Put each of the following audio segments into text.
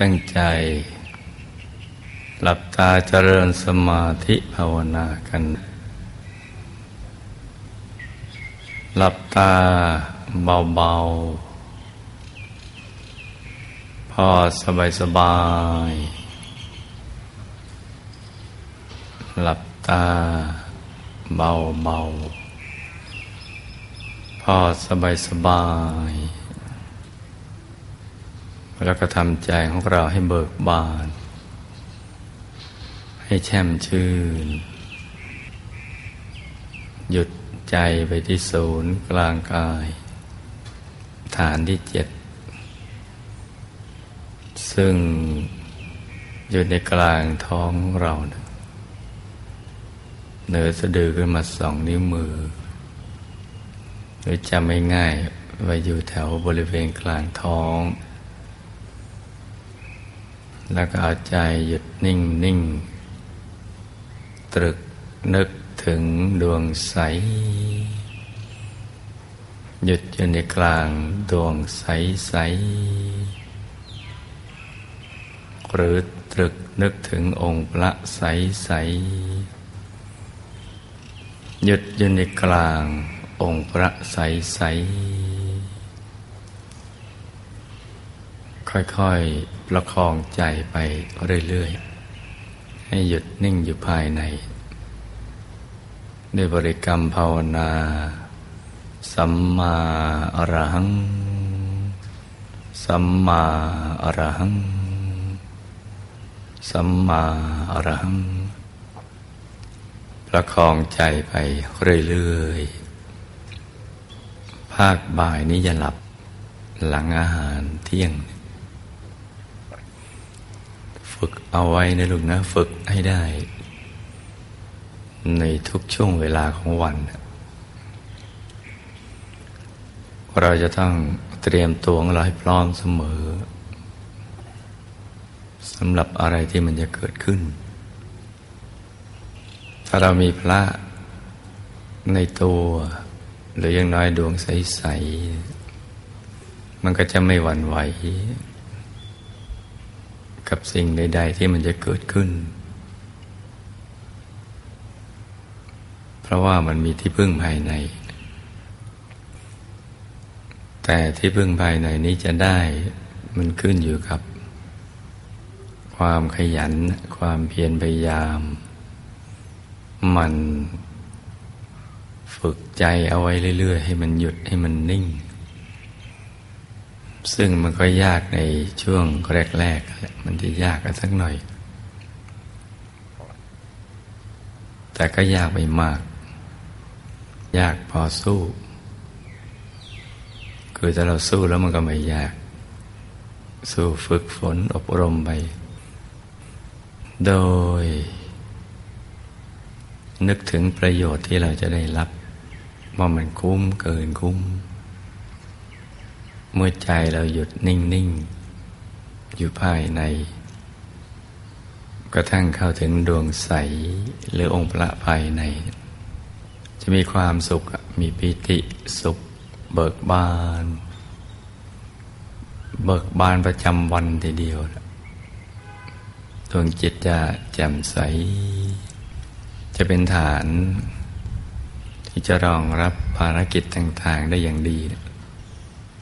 ตั้งใจหลับตาเจริญสมาธิภาวนากันหลับตาเบาๆพอสบายๆหลับตาเบาๆพอสบายแล้วก็ทำใจของเราให้เบิกบานให้แช่มชื่นหยุดใจไปที่ศูนย์กลางกายฐานที่7ซึ่งอยู่ในกลางท้องเราเหนือสะดือขึ้นมา2 นิ้วมือหรือจำไม่ง่ายไว้อยู่แถวบริเวณกลางท้องแล้วก็เอาใจหยุดนิ่งตรึกนึกถึงดวงใสหยุดอยู่ในกลางดวงใสใสหรือตรึกนึกถึงองค์พระใสใสหยุดอยู่ในกลางองค์พระใสใสค่อยๆประคองใจไปเรื่อยๆให้หยุดนิ่งอยู่ภายในด้วยบริกรรมภาวนาสัมมาอรหังสัมมาอรหังสัมมาอรหังประคองใจไปเรื่อยๆภาคบ่ายนี้อย่าหลับหลังอาหารเที่ยงฝึกเอาไว้นะลูกนะฝึกให้ได้ในทุกช่วงเวลาของวันเราจะต้องเตรียมตัวของเราให้พร้อมเสมอสำหรับอะไรที่มันจะเกิดขึ้นถ้าเรามีพระในตัวหรืออย่างน้อยดวงใสๆมันก็จะไม่หวั่นไหวกับสิ่งใดๆที่มันจะเกิดขึ้นเพราะว่ามันมีที่พึ่งภายในแต่ที่พึ่งภายในนี้จะได้มันขึ้นอยู่กับความขยันความเพียรพยายามมันฝึกใจเอาไว้เรื่อยๆให้มันหยุดให้มันนิ่งซึ่งมันก็ยากในช่วงแรกๆมันจะยากกันสักหน่อยแต่ก็ยากไม่มากยากพอสู้คือถ้าเราสู้แล้วมันก็ไม่ยากสู้ฝึกฝนอบรมไปโดยนึกถึงประโยชน์ที่เราจะได้รับว่ามันคุ้มเกินคุ้มเมื่อใจเราหยุดนิ่งๆอยู่ภายในกระทั่งเข้าถึงดวงใสหรือองค์พระภายในจะมีความสุขมีปิติสุขเบิกบานประจำวันทีเดียวดวงจิตจะแจ่มใสจะเป็นฐานที่จะรองรับภารกิจต่างๆได้อย่างดี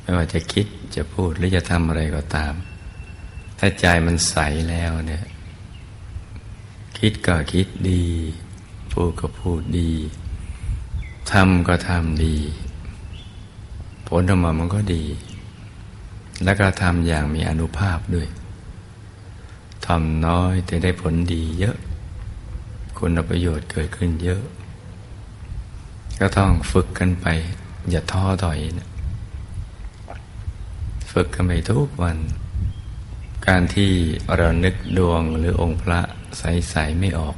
ไม่ว่าจะคิดจะพูดหรือจะทำอะไรก็ตามถ้าใจมันใสแล้วเนี่ยคิดก็คิดดีพูดก็พูดดีทำก็ทำดีผลออกมามันก็ดีและก็ทำอย่างมีอานุภาพด้วยทำน้อยแต่ได้ผลดีเยอะคุณประโยชน์เกิดขึ้นเยอะก็ต้องฝึกกันไปอย่าท้อถอยนะฝึกกันไปทุกวันการที่เรานึกดวงหรือองค์พระใสๆไม่ออก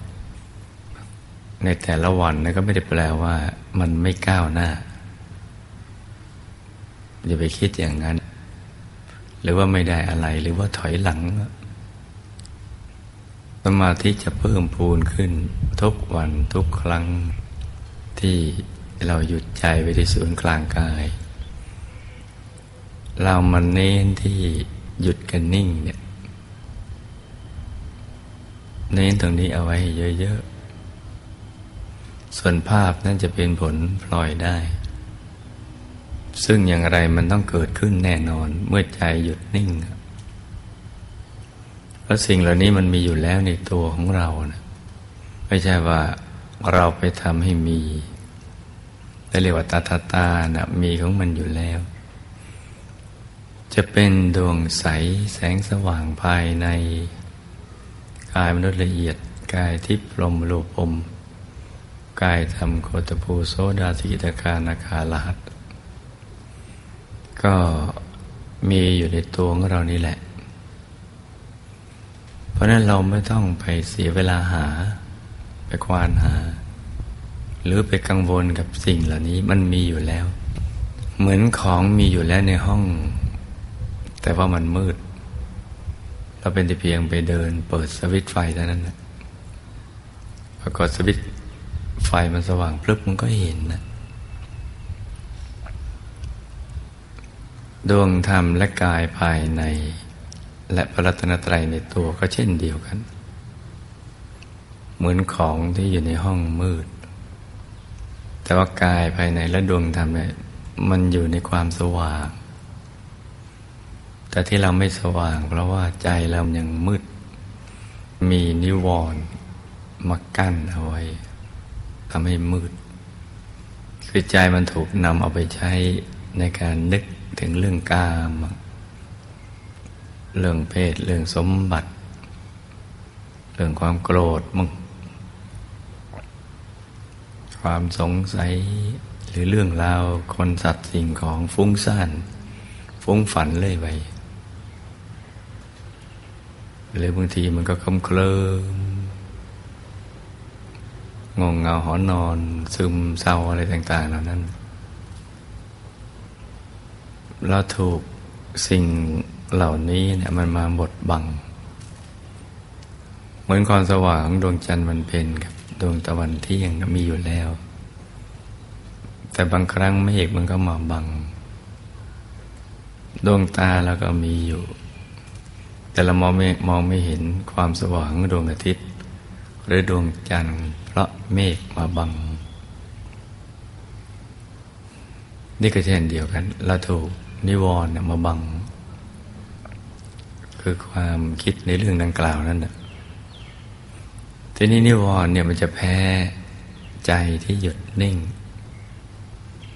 ในแต่ละวันนะก็ไม่ได้แปลว่ามันไม่ก้าวหน้าอย่าไปคิดอย่างนั้นหรือว่าไม่ได้อะไรหรือว่าถอยหลังสมาธิจะเพิ่มพูนขึ้นทุกวันทุกครั้งที่เราหยุดใจไว้ที่ศูนย์กลางกายเรามันเน้นที่หยุดกันนิ่งเนี่ย เน้นตรงนี้เอาไว้เยอะๆส่วนภาพนั่นจะเป็นผลพลอยได้ซึ่งอย่างไรมันต้องเกิดขึ้นแน่นอนเมื่อใจหยุดนิ่งเพราะสิ่งเหล่านี้มันมีอยู่แล้วในตัวของเรานะไม่ใช่ว่าเราไปทำให้มีแต่เรียกว่าตาตาตานะมีของมันอยู่แล้วจะเป็นดวงใสแสงสว่างภายในกายมนุษย์ละเอียดกายทิพย์พรหมรูปพรหมกายธรรมโคตภูโสดาสกิทาคานาคาลหัตก็มีอยู่ในตัวของเรานี่แหละเพราะนั้นเราไม่ต้องไปเสียเวลาหาไปควานหาหรือไปกังวลกับสิ่งเหล่านี้มันมีอยู่แล้วเหมือนของมีอยู่แล้วในห้องแต่ว่ามันมืดเราเป็นแต่เพียงไปเดินเปิดสวิตช์ไฟเท่านั้นนะพอกดสวิตช์ไฟมันสว่างพลึบมันก็เห็นนะดวงธรรมและกายภายในและพระรัตนตรัยในตัวก็เช่นเดียวกันเหมือนของที่อยู่ในห้องมืดแต่ว่ากายภายในและดวงธรรมเนี่ยมันอยู่ในความสว่างแต่ที่เราไม่สว่างเพราะว่าใจเรายังมืดมีนิวรณ์มากั้นเอาไว้ทำให้มืดคือใจมันถูกนำเอาไปใช้ในการนึกถึงเรื่องกามเรื่องเพศเรื่องสมบัติเรื่องความโกรธมั่งความสงสัยหรือเรื่องราวคนสัตว์สิ่งของฟุ้งซ่านฟุ้งฝันเลยไปหรือบางทีมันก็คำเคลิ้มงงเงาหอนอนซึมเศร้าอะไรต่างๆเหล่านั้นเราถูกสิ่งเหล่านี้เนี่ยมันมาบดบังเหมือนความสว่างของดวงจันทร์วันเพ็ญกับดวงตะวันเที่ยงมีอยู่แล้วแต่บางครั้งเมฆมันก็มาบังดวงตาเราก็มีอยู่แต่เรามองไม่เห็นความสว่างของดวงอาทิตย์หรือดวงจันทร์เพราะเมฆมาบังนี่ก็เช่นเดียวกันเราถูกนิวรณ์มาบังคือความคิดในเรื่องดังกล่าวนั่นแหละทีนี้นิวรณ์เนี่ยมันจะแพ้ใจที่หยุดนิ่ง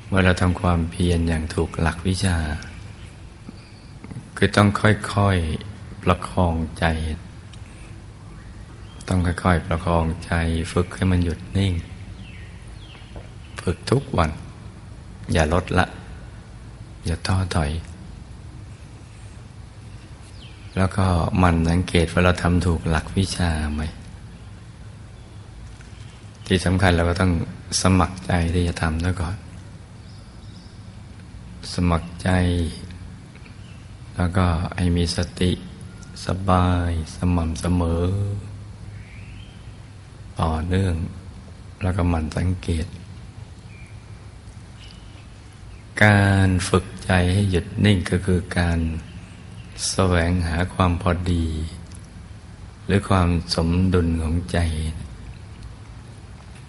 เมื่อเราทำความเพียรอย่างถูกหลักวิชาคือต้องค่อยๆประคองใจต้องค่อยๆประคองใจฝึกให้มันหยุดนิ่งฝึกทุกวันอย่าลดละอย่าท้อถอยแล้วก็มันสังเกตว่าเราทำถูกหลักวิชาไหมที่สำคัญเราก็ต้องสมัครใจที่จะทำด้วยก่อนสมัครใจแล้วก็ให้มีสติสบายสม่ำเสมอต่อเนื่องแล้วก็หมั่นสังเกตการฝึกใจให้หยุดนิ่งก็คือการแสวงหาความพอดีหรือความสมดุลของใจ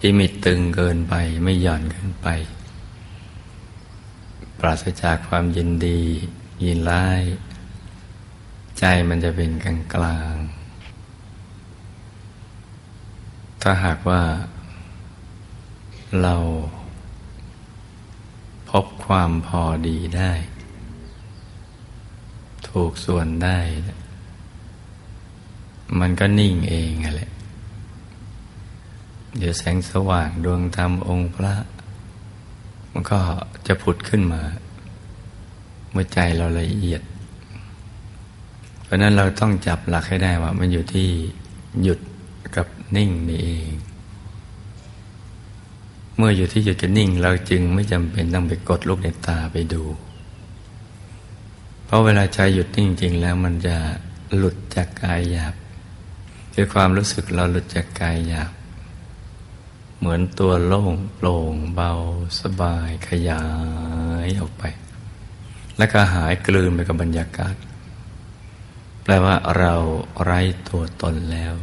ที่ไม่ตึงเกินไปไม่หย่อนเกินไปปราศจากความยินดียินร้ายใจมันจะเป็นกลางกลางถ้าหากว่าเราพบความพอดีได้ถูกส่วนได้มันก็นิ่งเองแหละเดี๋ยวแสงสว่างดวงธรรมองค์พระมันก็จะผุดขึ้นมาเมื่อใจเราละเอียดเพราะนั้นเราต้องจับหลักให้ได้ว่ามันอยู่ที่หยุดกับนิ่งนี่เองเมื่ออยู่ที่หยุดกับนิ่งเราจึงไม่จำเป็นต้องไปกดลูกในตาไปดูเพราะเวลาใจหยุดนิ่งจริงแล้วมันจะหลุดจากกายหยาบคือความรู้สึกเราหลุดจากกายหยาบเหมือนตัวโล่งโปร่งเบาสบายขยายออกไปและก็หายกลืนไปกับบรรยากาศแปลว่าเราไร้ตัวตนแล้ว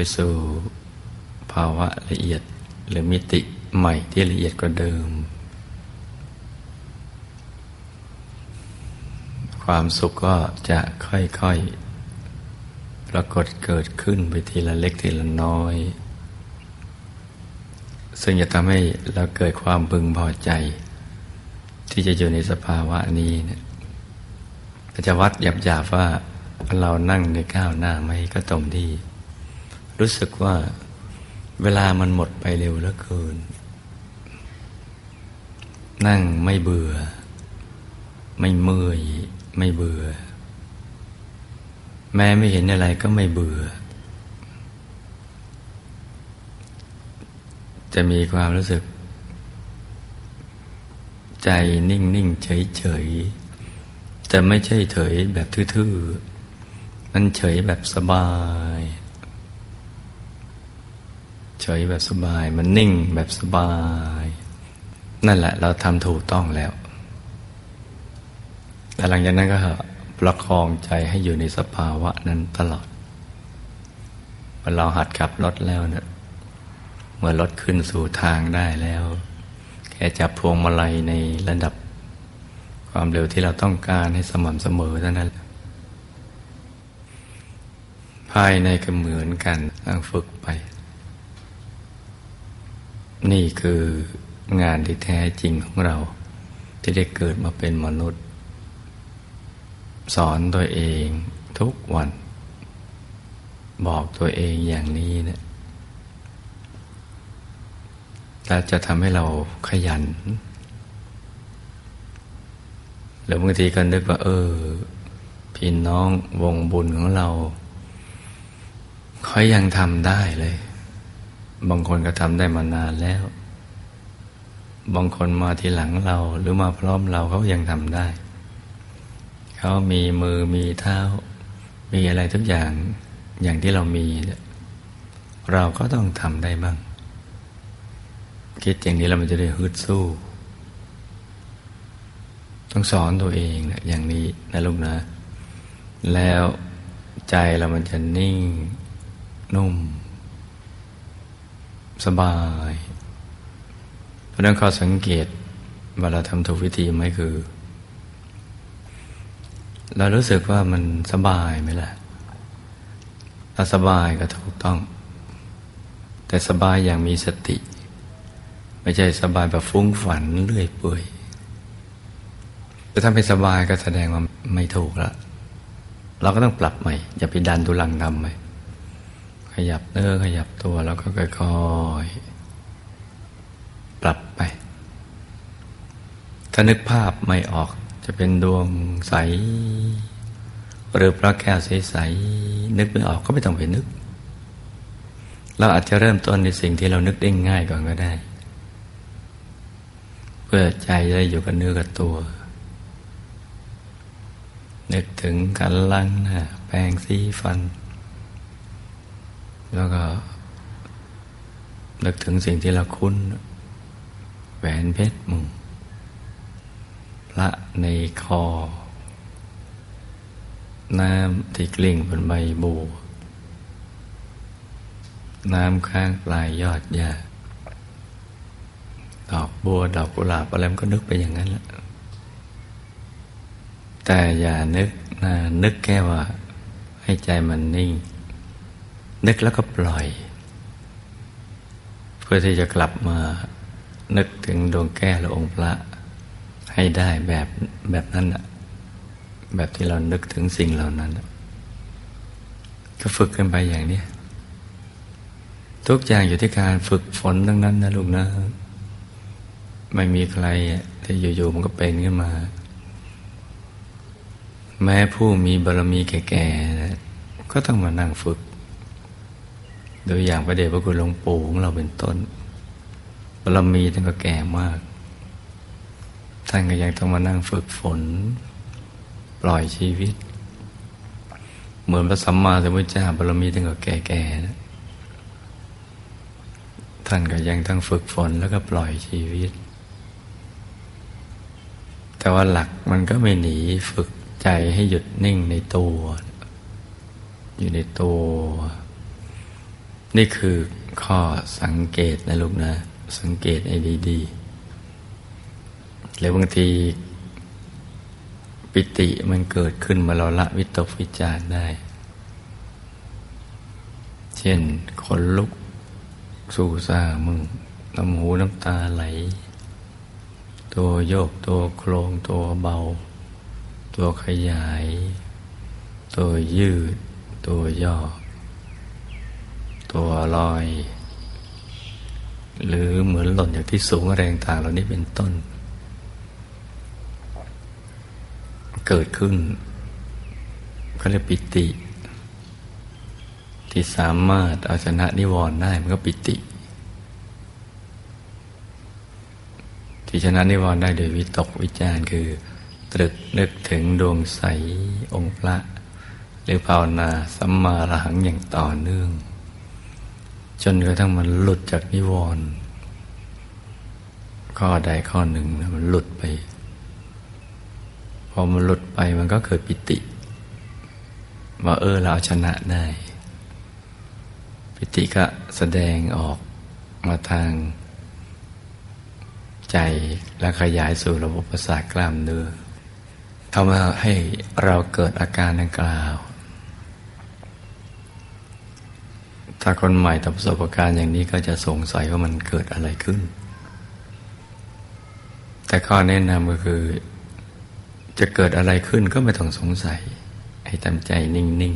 ไปสู่ภาวะละเอียดหรือมิติใหม่ที่ละเอียดกว่าเดิมความสุขก็จะค่อยๆปรากฏเกิดขึ้นไปทีละเล็กทีละน้อยซึ่งจะทำให้เราเกิดความพึงพอใจที่จะอยู่ในสภาวะนี้เนี่ยจะวัดหยาบๆว่าเรานั่งในก้าวหน้าไหมก็ตรงที่รู้สึกว่าเวลามันหมดไปเร็วเหลือเกินนั่งไม่เบื่อไม่เมื่อยไม่เบื่อแม้ไม่เห็นอะไรก็ไม่เบื่อจะมีความรู้สึกใจนิ่งๆเฉยๆแต่ไม่ใช่เฉยแบบทื่อๆมันเฉยแบบสบายเฉยแบบสบายมันนิ่งแบบสบายนั่นแหละเราทำถูกต้องแล้วแต่หลังจากนั้นก็ประคองใจให้อยู่ในสภาวะนั้นตลอดเมื่อเราหัดขับรถแล้วเนี่ยเมื่อรถขึ้นสู่ทางได้แล้วแค่จับพวงมาลัยในระดับความเร็วที่เราต้องการให้สม่ำเสมอเท่านั้นภายในก็เหมือนกันต้องฝึกไปนี่คืองานที่แท้จริงของเราที่ได้เกิดมาเป็นมนุษย์สอนตัวเองทุกวันบอกตัวเองอย่างนี้เนี่ยแล้วจะทำให้เราขยันแล้วบางทีก็นึกว่าพี่น้องวงบุญของเราเขายังทำได้เลยบางคนก็ทำได้มานานแล้วบางคนมาทีหลังเราหรือมาพร้อมเราเขายังทำได้เขามีมือมีเท้ามีอะไรทุกอย่างอย่างที่เรามีเราก็ต้องทำได้บ้างคิดอย่างนี้แล้วมันจะได้ฮึดสู้ต้องสอนตัวเองนะอย่างนี้นะลูกนะแล้วใจเรามันจะนิ่งนุ่มสบายเพราะนั้นข้อสังเกตเวลาทำถูกวิธีไหมคือเรารู้สึกว่ามันสบายไหมล่ะถ้าสบายก็ถูกต้องแต่สบายอย่างมีสติไม่ใช่สบายแบบฟุ้งฝันเรื่อยเปื่อยแต่ถ้าไม่สบายก็แสดงว่าไม่ถูกละเราก็ต้องปรับใหม่อย่าไปดันทุลังทำใหม่ขยับเนื้อขยับตัวแล้วก็ค่อยๆปรับไปถ้านึกภาพไม่ออกจะเป็นดวงใสหรือพระแก้วใสๆนึกไม่ออกก็ไม่ต้องไปนึกเราอาจจะเริ่มต้นในสิ่งที่เรานึกได้ง่ายก่อนก็ได้เพื่อใจได้อยู่กับเนื้อกับตัวนึกถึงการล้างหน้าแปรงสีฟันแล้วก็นึกถึงสิ่งที่เราคุ้นแหวนเพชรมุงพระในคอน้ำที่กลิ่งบนใบบัวน้ำข้างปลายยอดหญ้าดอกบัวดอกกุหลาบอะไรมันก็นึกไปอย่างนั้นแหละแต่อย่านึกนะนึกแค่ว่าให้ใจมันนิ่งนึกแล้วก็ปล่อยเพื่อที่จะกลับมานึกถึงดวงแก้วและองค์พระให้ได้แบบนั้นน่ะแบบที่เรานึกถึงสิ่งเหล่านั้นก็ฝึกกันไปอย่างนี้ทุกอย่างอยู่ที่การฝึกฝนทั้งนั้นนะลูกนะไม่มีใครที่อยู่ๆมันก็เป็นขึ้นมาแม้ผู้มีบารมีแก่ๆก็ต้องมานั่งฝึกโดยอย่างพระเดชพระคุณหลวงปู่ของเราเป็นต้นบารมีท่านก็แก่มากท่านก็ยังต้องมานั่งฝึกฝนปล่อยชีวิตเหมือนพระสัมมาสัมพุทธเจ้าบารมีท่านก็แก่ๆนะท่านก็ยังต้องฝึกฝนแล้วก็ปล่อยชีวิตแต่ว่าหลักมันก็ไม่หนีฝึกใจให้หยุดนิ่งในตัวอยู่ในตัว นี่คือข้อสังเกตนะลูกนะสังเกตให้ดีๆแล้วบางทีปิติมันเกิดขึ้นมาเราละวิตกวิจารได้เช่นขนลุกสู่ซ่ามึงน้ำหูน้ำตาไหลตัวโยกตัวโครงตัวเบาตัวขยายตัวยืดตัวย่อตัวลอยหรือเหมือนหล่นจากที่สูงอะไรต่างๆเหล่านี้เป็นต้นเกิดขึ้นก็เรียกปิติที่สามารถเอาชนะนิวรณ์ได้มันก็ปิติที่ชนะนิวรณ์ได้โดยวิตกวิจารคือตรึกนึกถึงดวงใสองค์พระหรือภาวนาสัมมาระหังอย่างต่อเนื่องจนกระทั่งมันหลุดจากนิวรณ์ข้อใดข้อหนึ่งมันหลุดไปพอมันหลุดไปมันก็เกิดปิติว่าเราเอาชนะได้ปิติก็แสดงออกมาทางใจและขยายสู่ระบบประสาทกล้ามเนื้อทำให้เราเกิดอาการดังกล่าวถ้าคนใหม่ต่อประสบการณ์อย่างนี้ก็จะสงสัยว่ามันเกิดอะไรขึ้นแต่ข้อแนะนำก็คือจะเกิดอะไรขึ้นก็ไม่ต้องสงสัยให้ทำใจนิ่ง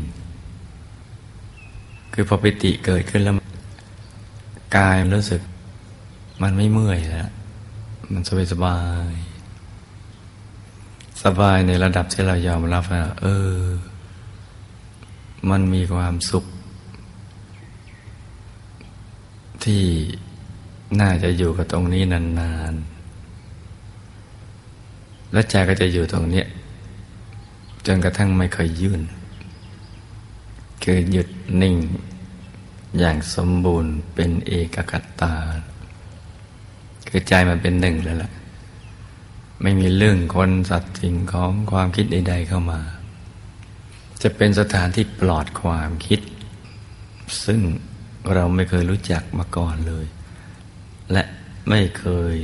ๆคือพอปิติเกิดขึ้นแล้วกายมันรู้สึกมันไม่เมื่อยแล้วมันสบายสบายในระดับที่เรายอมรับว่ามันมีความสุขที่น่าจะอยู่กับตรงนี้นานๆและใจก็จะอยู่ตรงนี้จนกระทั่งไม่เคยยื่นคือหยุดนิ่งอย่างสมบูรณ์เป็นเอกคตาคือใจมันเป็นหนึ่งแล้วล่ะไม่มีเรื่องคนสัตว์สิ่งของความคิดใดๆเข้ามาจะเป็นสถานที่ปลอดความคิดซึ่งเราไม่เคยรู้จักมาก่อนเลยและไม่เคย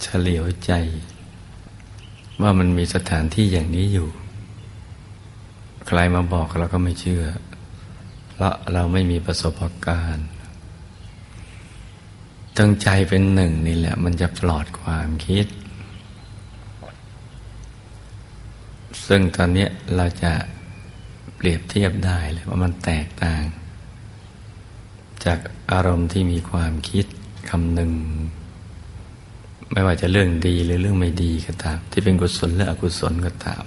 เฉลียวใจว่ามันมีสถานที่อย่างนี้อยู่ใครมาบอกเราก็ไม่เชื่อเพราะเราไม่มีประสบการณ์ตั้งใจเป็นหนึ่งนี่แหละมันจะปลอดความคิดซึ่งตอนนี้เราจะเปรียบเทียบได้เลยว่ามันแตกต่างจากอารมณ์ที่มีความคิดคำหนึ่งไม่ว่าจะเรื่องดีหรือเรื่องไม่ดีก็ตามที่เป็นกุศลหรืออกุศลก็ตาม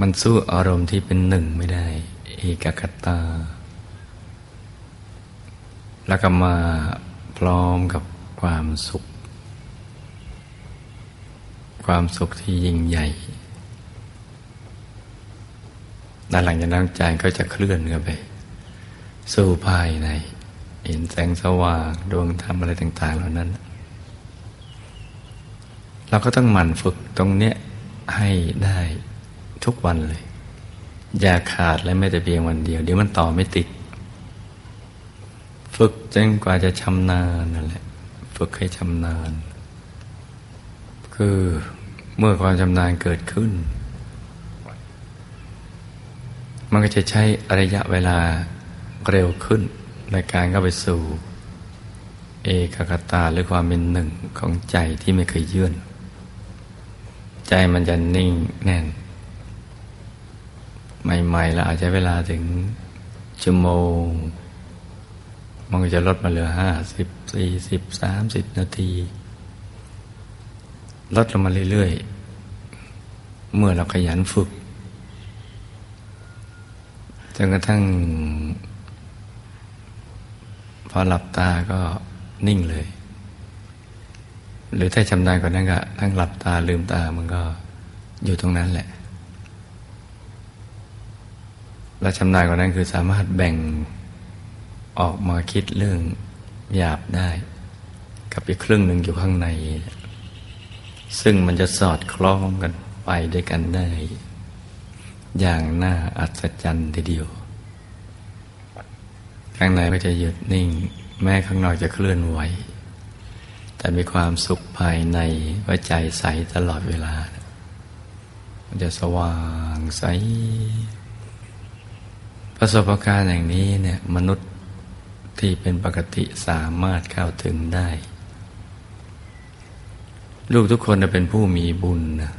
มันสู้อารมณ์ที่เป็นหนึ่งไม่ได้เอกคตาแล้วก็มาพร้อมกับความสุขความสุขที่ยิ่งใหญ่ด้านหลังจากนั้นใจก็จะเคลื่อนกันไปสู่ภายในเห็นแสงสว่างดวงธรรมอะไรต่างๆเหล่านั้นเราก็ต้องหมั่นฝึกตรงเนี้ยให้ได้ทุกวันเลยอย่าขาดและไม่แต่เพียงวันเดียวเดี๋ยวมันต่อไม่ติดฝึกจนกว่าจะชำนาญนั่นแหละฝึกให้ชำนาญคือเมื่อความชำนาญเกิดขึ้นมันก็จะใช้ระยะเวลาเร็วขึ้นในการเข้าไปสู่เอกคตาหรือความเป็นหนึ่งของใจที่ไม่เคยเยื่อนใจมันจะนิ่งแน่นใหม่ๆแล้วอาจจะใช้เวลาถึงชั่วโมงมันก็จะลดมาเหลือ50 40 30นาทีลดลงมาเรื่อยๆเมื่อเราขยันฝึกจนกระทั่งพอหลับตาก็นิ่งเลยหรือถ้าชำนาญกว่านั้นก็ทั้งหลับตาลืมตามันก็อยู่ตรงนั้นแหละและชำนาญกว่านั้นคือสามารถแบ่งออกมาคิดเรื่องหยาบได้กับอีกครึ่งหนึ่งอยู่ข้างในซึ่งมันจะสอดคล้องกันไปด้วยกันได้อย่างน่าอัศจรรย์ทีเดียว ข้างในก็จะหยุดนิ่งแม้ข้างนอกจะเคลื่อนไหวแต่มีความสุขภายในว่าใจใสตลอดเวลามันจะสว่างใสประสบการณ์อย่างนี้เนี่ยมนุษย์ที่เป็นปกติสามารถเข้าถึงได้ลูกทุกคนเป็นผู้มีบุญนะ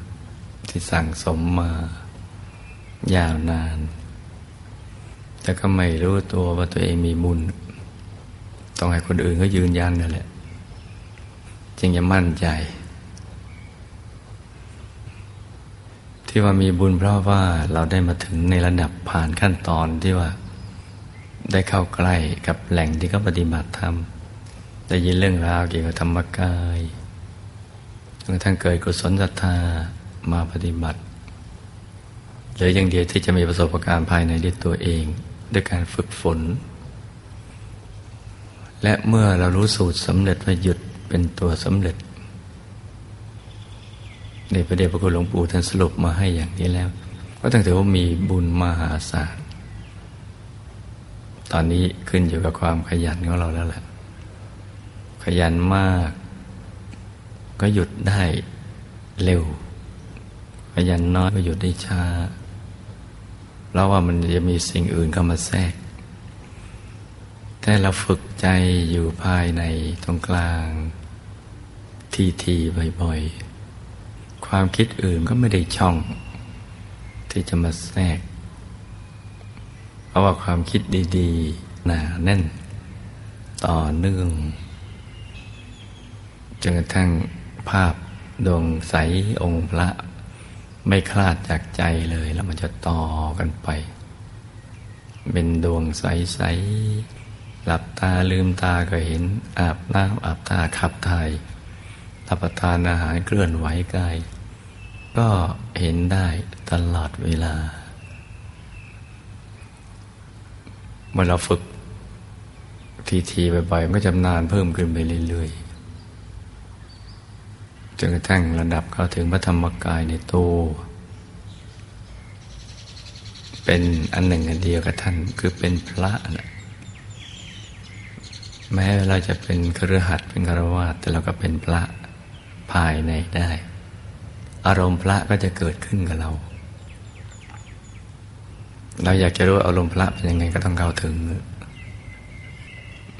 ที่สั่งสมมายาวนานแต่ก็ไม่รู้ตัวว่าตัวเองมีบุญต้องให้คนอื่นเขายืนยันนั่นแหละจึงจะมั่นใจที่ว่ามีบุญเพราะว่าเราได้มาถึงในระดับผ่านขั้นตอนที่ว่าได้เข้าใกล้กับแหล่งที่เขาปฏิบัติธรรมได้ยินเรื่องราวเกี่ยวกับธรรมกายจนกระทั่งเกิดกุศลศรัทธามาปฏิบัติหรืออย่างเดียวที่จะมีประสบการณ์ภายในด้วยตัวเองด้วยการฝึกฝนและเมื่อเรารู้สูตรสำเร็จว่าหยุดเป็นตัวสำเร็จในพระเดชพระคุณหลวงปู่ท่านสรุปมาให้อย่างนี้แล้วก็ต้องถือว่ามีบุญมหาศาลตอนนี้ขึ้นอยู่กับความขยันของเราแล้วแหละขยันมากก็หยุดได้เร็วขยันน้อยก็หยุดได้ช้าแล้วว่ามันจะมีสิ่งอื่นเข้ามาแทรกแต่เราฝึกใจอยู่ภายในตรงกลางทีๆบ่อยๆความคิดอื่นก็ไม่ได้ช่องที่จะมาแทรกเพราะว่าความคิดดีๆหนาแน่นต่อเนื่องจนกระทั่งภาพดวงใสองค์พระไม่คลาดจากใจเลยแล้วมันจะต่อกันไปเป็นดวงใสๆหลับตาลืมตาก็เห็นอาบน้ำอาบตาขับถ่ายรับประทานอาหารเคลื่อนไหวกายก็เห็นได้ตลอดเวลาเมื่อเราฝึกทีๆบ่อยๆมันก็ชำนาญเพิ่มขึ้นไปเรื่อยๆจนกระทั่งระดับเข้าถึงพระธรรมกายในตัวเป็นอันหนึ่งอันเดียวกับท่านคือเป็นพระนะแม้เราจะเป็นคฤหัสถ์เป็นฆราวาสแต่เราก็เป็นพระภายในได้อารมณ์พระก็จะเกิดขึ้นกับเราอยากจะรู้อารมณ์พระเป็นยังไงก็ต้องเข้าถึง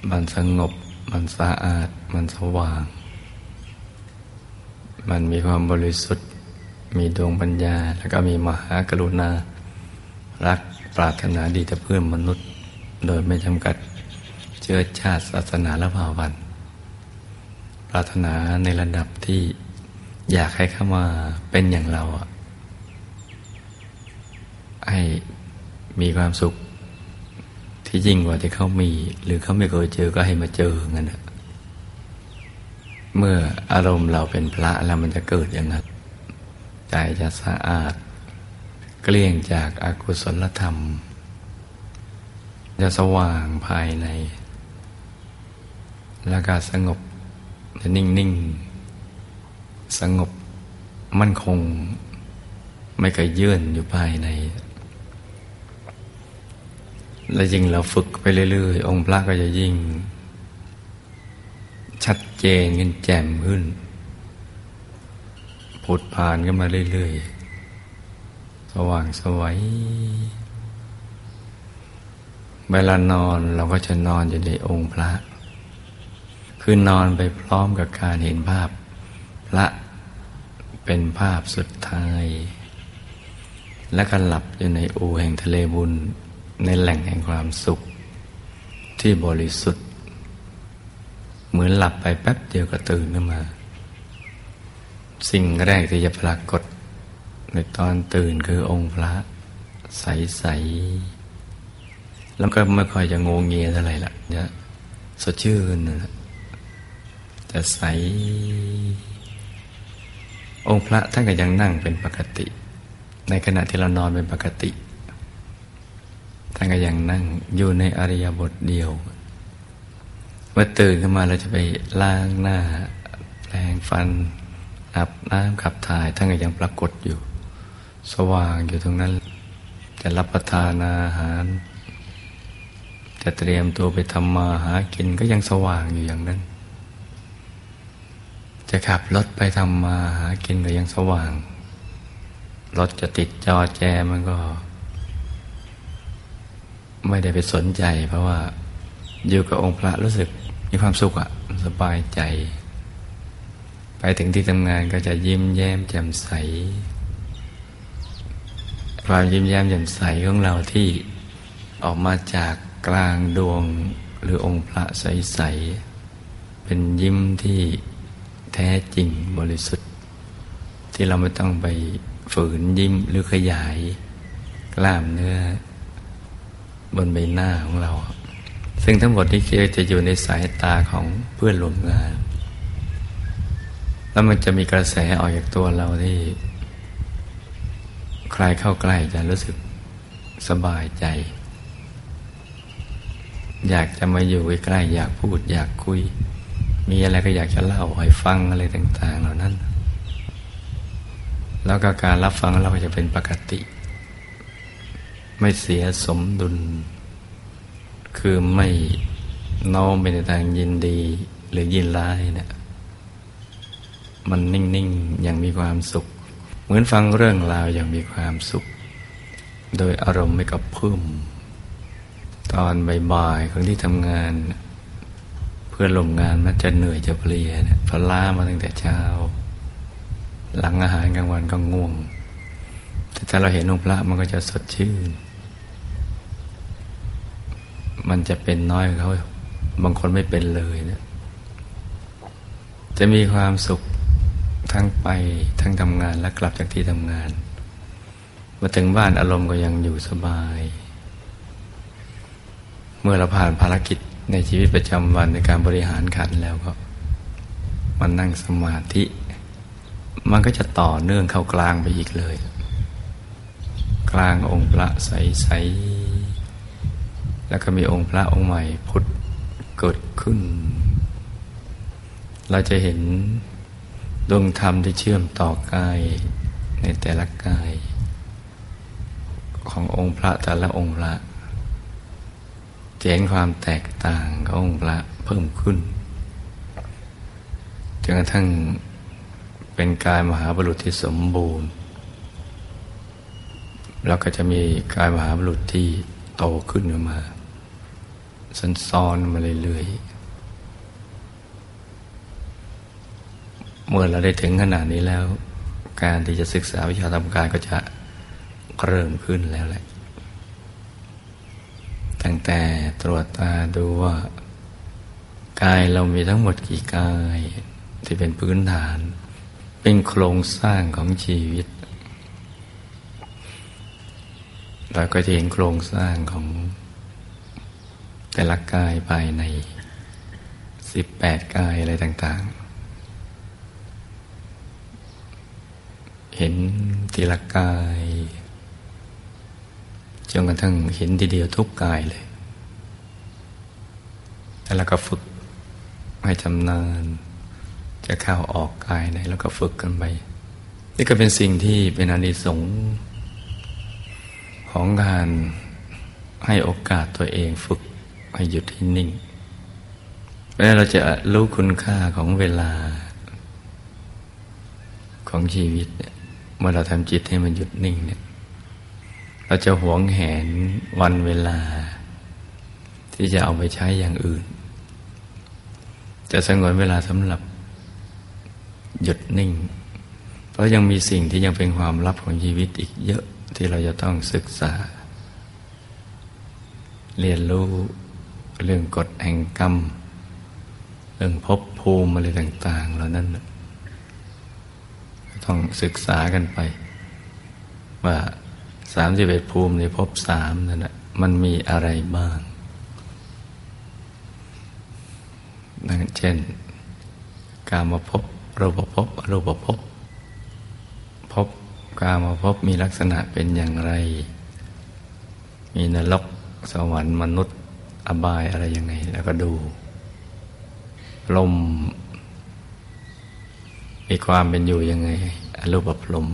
มันสงบมันสะอาดมันสว่างมันมีความบริสุทธิ์มีดวงปัญญาแล้วก็มีมหากรุณารักปรารถนาดีต่อเพื่อนมนุษย์โดยไม่จำกัดเชื้อชาติศาสนาและภาวัณปรารถนาในระดับที่อยากให้เข้ามาเป็นอย่างเราให้มีความสุขที่ยิ่งกว่าที่เขามีหรือเขาไม่เคยเจอก็ให้มาเจองั้นนะเมื่ออารมณ์เราเป็นพระแล้วมันจะเกิดอย่างนั้นใจจะสะอาดเกลี้ยงจากอกุศลธรรมจะสว่างภายในแล้วก็สงบจะนิ่งๆสงบมั่นคงไม่เคยเยื่อนอยู่ภายในและยิ่งเราฝึกไปเรื่อยๆองค์พระก็จะยิ่งชัดเจนขึ้นแจ่มขึ้นผุดผ่านขึ้นมาเรื่อยๆสว่างสวยเวลานอนเราก็จะนอนอยู่ในองค์พระคือนอนไปพร้อมกับการเห็นภาพพระเป็นภาพสุดท้ายและก็หลับอยู่ในอู่แห่งทะเลบุญในแหล่งแห่งความสุขที่บริสุทธิ์เหมือนหลับไปแป๊บเดียวก็ตื่นขึ้นมาสิ่งแรกที่จะปรากฏในตอนตื่นคือองค์พระใสๆแล้วก็ไม่ค่อยจะงงเงียเท่าไหร่ล่ะจะสดชื่นแต่ใสองค์พระท่านก็ยังนั่งเป็นปกติในขณะที่เรานอนเป็นปกติท่านก็ยังนั่งอยู่ในอริยบทเดียวเมื่อตื่นขึ้นมาเราจะไปล้างหน้าแปรงฟันอาบน้ำขับถ่ายท่านก็ยังปรากฏอยู่สว่างอยู่ตรงนั้นจะรับประทานอาหาร จะเตรียมตัวไปทำมาหากินก็ยังสว่างอยู่อย่างนั้นจะขับรถไปทำมาหากินก็ยังสว่างรถจะติดจอแจมันก็ไม่ได้ไปสนใจเพราะว่าอยู่กับองค์พระรู้สึกมีความสุขอะสบายใจไปถึงที่ทำงานก็จะยิ้มแย้มแจ่มใสความยิ้มแย้มแจ่มใสของเราที่ออกมาจากกลางดวงหรือองค์พระใสๆเป็นยิ้มที่แท้จริงบริสุทธิ์ที่เราไม่ต้องไปฝืนยิ้มหรือขยายกล้ามเนื้อบนใบหน้าของเราซึ่งทั้งหมดนี้จะอยู่ในสายตาของเพื่อนร่วมงานแล้วมันจะมีกระแสออกจากตัวเราที่ใครเข้าใกล้จะรู้สึกสบายใจอยากจะมาอยู่ใกล้อยากพูดอยากคุยมีอะไรก็อยากจะเล่าให้ฟังอะไรต่างๆเหล่านั้นแล้วก็การรับฟังเราจะเป็นปกติไม่เสียสมดุลคือไม่น้อมไปในทางยินดีหรือยินร้ายเนี่ยมันนิ่งๆอย่างมีความสุขเหมือนฟังเรื่องราวอย่างมีความสุขโดยอารมณ์ไม่กระเพื่อมตอนบ่ายๆของที่ทำงานเพื่อนร่วมงานมันจะเหนื่อยจะเพลียเนี่ยพล้ามาตั้งแต่เช้าหลังอาหารกลางวันก็ง่วงแต่ถ้าเราเห็นองค์พระมันก็จะสดชื่นมันจะเป็นน้อยกว่าเขาบางคนไม่เป็นเลยนะจะมีความสุขทั้งไปทั้งทำงานและกลับจากที่ทำงานมาถึงบ้านอารมณ์ก็ยังอยู่สบายเมื่อเราผ่านภารกิจในชีวิตประจำวันในการบริหารขันแล้วก็มันนั่งสมาธิมันก็จะต่อเนื่องเข้ากลางไปอีกเลยกลางองค์พระใสๆแล้วก็มีองค์พระองค์ใหม่พุทธเกิดขึ้นเราจะเห็นดวงธรรมที่เชื่อมต่อกายในแต่ละกายขององค์พระแต่ละองค์พระจะเห็นความแตกต่างขององค์พระเพิ่มขึ้นจนกระทั่งเป็นกายมหาบุรุษที่สมบูรณ์แล้วก็จะมีกายมหาบุรุษที่โตขึ้นมาซ้อนๆมาเรื่อยๆเมื่อเราได้ถึงขนาดนี้แล้วการที่จะศึกษาวิชาธรรมกายก็จะเริ่มขึ้นแล้วแหละตั้งแต่ตรวจตาดูว่ากายเรามีทั้งหมดกี่กายที่เป็นพื้นฐานเป็นโครงสร้างของชีวิตเราก็จะเห็นโครงสร้างของแต่ละกายภายใน18กายอะไรต่างๆเห็นแต่ละกายจนกระทั่งเห็นทีเดียวทุกกายเลยแล้วก็ฝึกให้ชำนาญจะเข้าออกกายไหนแล้วก็ฝึกกันไปนี่ก็เป็นสิ่งที่เป็นอานิสงส์ของการให้โอกาสตัวเองฝึกให้หยุดให้นิ่งแล้วเราจะรู้คุณค่าของเวลาของชีวิตเนี่ยเมื่อเราทำจิตให้มันหยุดนิ่งเนี่ยเราจะหวงแหนวันเวลาที่จะเอาไปใช้อย่างอื่นจะสงวนเวลาสำหรับหยุดนิ่งเพราะยังมีสิ่งที่ยังเป็นความลับของชีวิตอีกเยอะที่เราจะต้องศึกษาเรียนรู้เรื่องกฎแห่งกรรมเรื่องภพภูมิอะไรต่างๆเหล่านั้นต้องศึกษากันไปว่า31ภูมิในภพ3นั่นน่ะมันมีอะไรบ้างนั่นเช่นกามภพรูปภพอรูปภพภพกามภพมีลักษณะเป็นอย่างไรมีนรกสวรรค์มนุษย์อบายอะไรยังไงแล้วก็ดูลมมีความเป็นอยู่ยังไงอรูปภพลม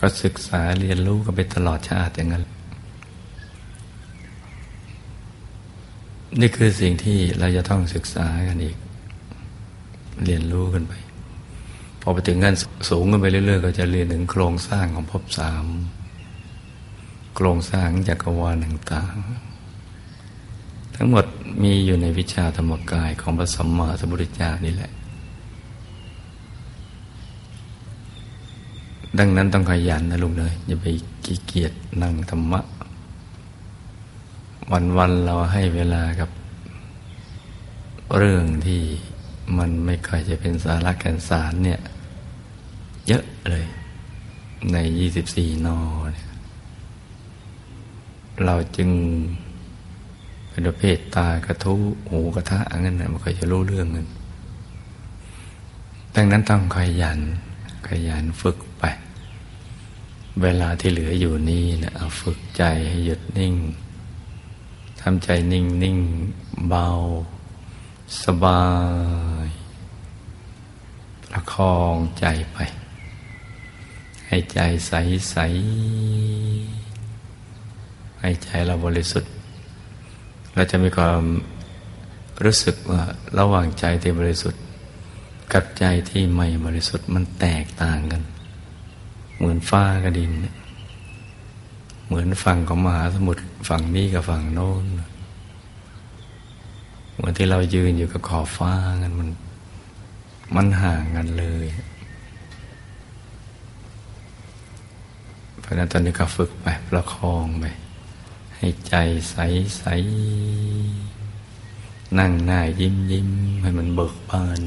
ก็ศึกษาเรียนรู้กันไปตลอดชาติอย่างนั้น นี่คือสิ่งที่เราจะต้องศึกษากันอีกเรียนรู้กันไปพอไปถึงขั้นสูงขึ้นไปเรื่อยๆก็จะเรียนถึงโครงสร้างของภพสามโครงสร้างจักรวาลต่างๆทั้งหมดมีอยู่ในวิชาธรรมกายของพระสัมมาสัมพุทธเจ้านี่แหละดังนั้นต้องขยันนะลูกเลยอย่าไปขี้เกียจนั่งธรรมะวันๆเราให้เวลากับเรื่องที่มันไม่ค่อยจะเป็นสาระแก่นสารเนี่ยเยอะเลยใน24นเนี่ยเราจึงเป็นประเภทตากระทุหูกระทะอันนั้นมันก็จะรู้เรื่องนั้นดังนั้นต้องขยันฝึกไปเวลาที่เหลืออยู่นี่นะเอาฝึกใจให้หยุดนิ่งทำใจนิ่งๆเบาสบายประคองใจไปให้ใจใสๆให้ใจเราบริสุทธิ์เราจะมีความรู้สึกว่าระหว่างใจที่บริสุทธิ์กับใจที่ไม่บริสุทธิ์มันแตกต่างกันเหมือนฟ้ากับดินเหมือนฝั่งของมหาสมุทรฝั่งนี้กับฝั่งโน้นเหมือนที่เรายืนอยู่กับขอบฟ้ากันมันห่างกันเลยเพราะนั้นตอนนี้ก็ฝึกไปประคองไปให้ใจใสๆนั่งหน้ายิ้มให้มันเบิกบาน